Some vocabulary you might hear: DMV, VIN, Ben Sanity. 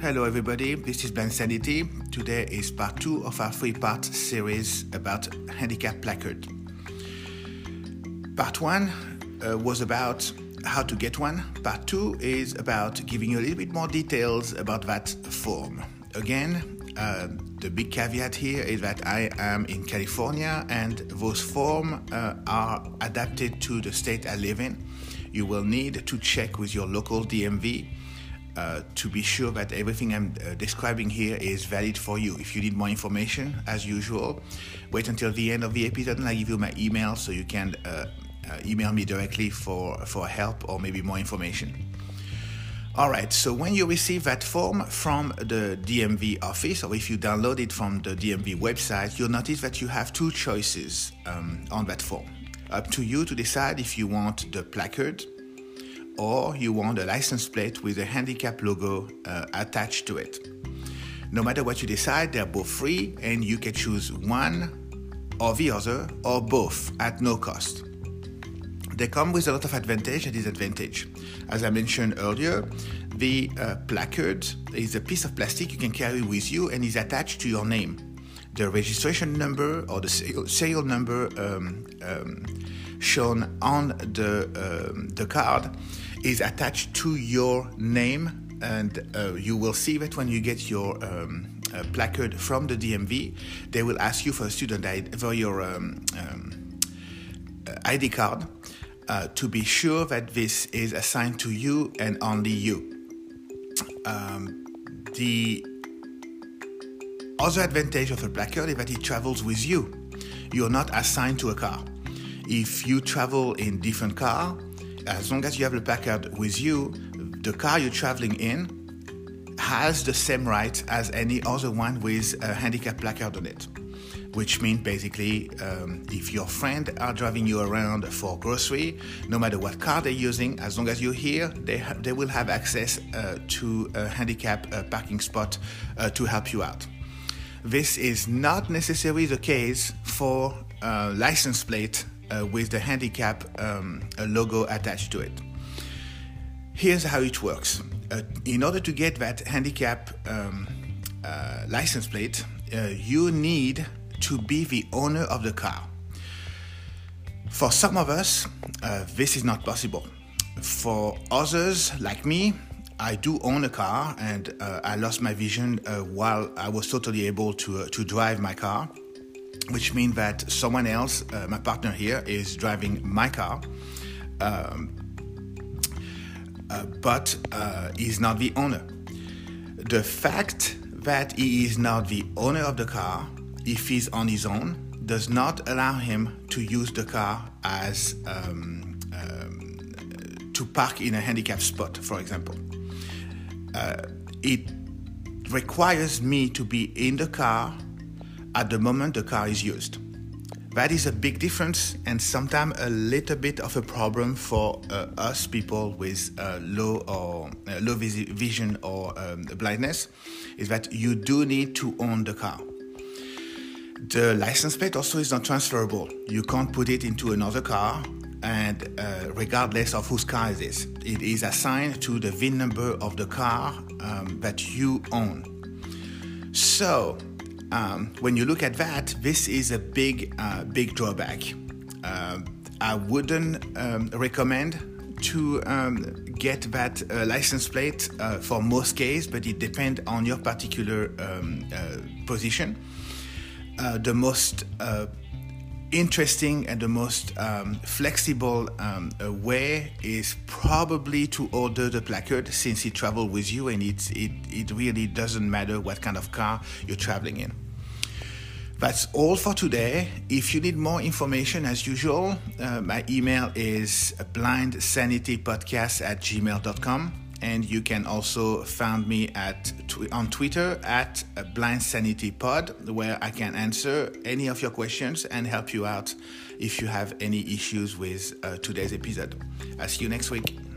Hello everybody, this is Ben Sanity. Today is part 2 of our 3-part series about handicap placard. Part 1 was about how to get one. Part 2 is about giving you a little bit more details about that form. Again, the big caveat here is that I am in California and those forms are adapted to the state I live in. You will need to check with your local DMV to be sure that everything I'm describing here is valid for you. If you need more information, as usual, wait until the end of the episode and I'll give you my email so you can email me directly for help or maybe more information. All right, so when you receive that form from the DMV office, or if you download it from the DMV website, you'll notice that you have two choices on that form. Up to you to decide if you want the placard or you want a license plate with a handicap logo attached to it. No matter what you decide, they're both free and you can choose one or the other or both at no cost. They come with a lot of advantage and disadvantage. As I mentioned earlier, the placard is a piece of plastic you can carry with you and is attached to your name. The registration number or the serial number shown on the card is attached to your name, and you will see that when you get your placard from the DMV, they will ask you for a student ID, for your ID card, to be sure that this is assigned to you and only you. The other advantage of a placard is that it travels with you. You're not assigned to a car. If you travel in different car, as long as you have the placard with you, the car you're traveling in has the same rights as any other one with a handicap placard on it. Which means basically, if your friend are driving you around for grocery, no matter what car they're using, as long as you're here, they will have access to a handicap parking spot to help you out. This is not necessarily the case for a license plate with the handicap logo attached to it. Here's how it works. In order to get that handicap license plate, you need to be the owner of the car. For some of us, this is not possible. For others, like me, I do own a car, and I lost my vision while I was totally able to drive my car, which means that someone else, my partner here, is driving my car, but he's not the owner. The fact that he is not the owner of the car, if he's on his own, does not allow him to use the car as to park in a handicapped spot, for example. It requires me to be in the car at the moment the car is used. That is a big difference and sometimes a little bit of a problem for us people with low vision or blindness, is that you do need to own the car. The license plate also is not transferable. You can't put it into another car, and regardless of whose car it is. It is assigned to the VIN number of the car that you own. So, when you look at that, this is a big drawback. I wouldn't recommend to get that license plate for most cases, but it depends on your particular position. The most interesting and the most flexible way is probably to order the placard, since it travels with you and it really doesn't matter what kind of car you're traveling in. That's all for today. If you need more information, as usual, my email is blindsanitypodcast@gmail.com. And you can also find me on Twitter at BlindSanityPod, where I can answer any of your questions and help you out if you have any issues with today's episode. I'll see you next week.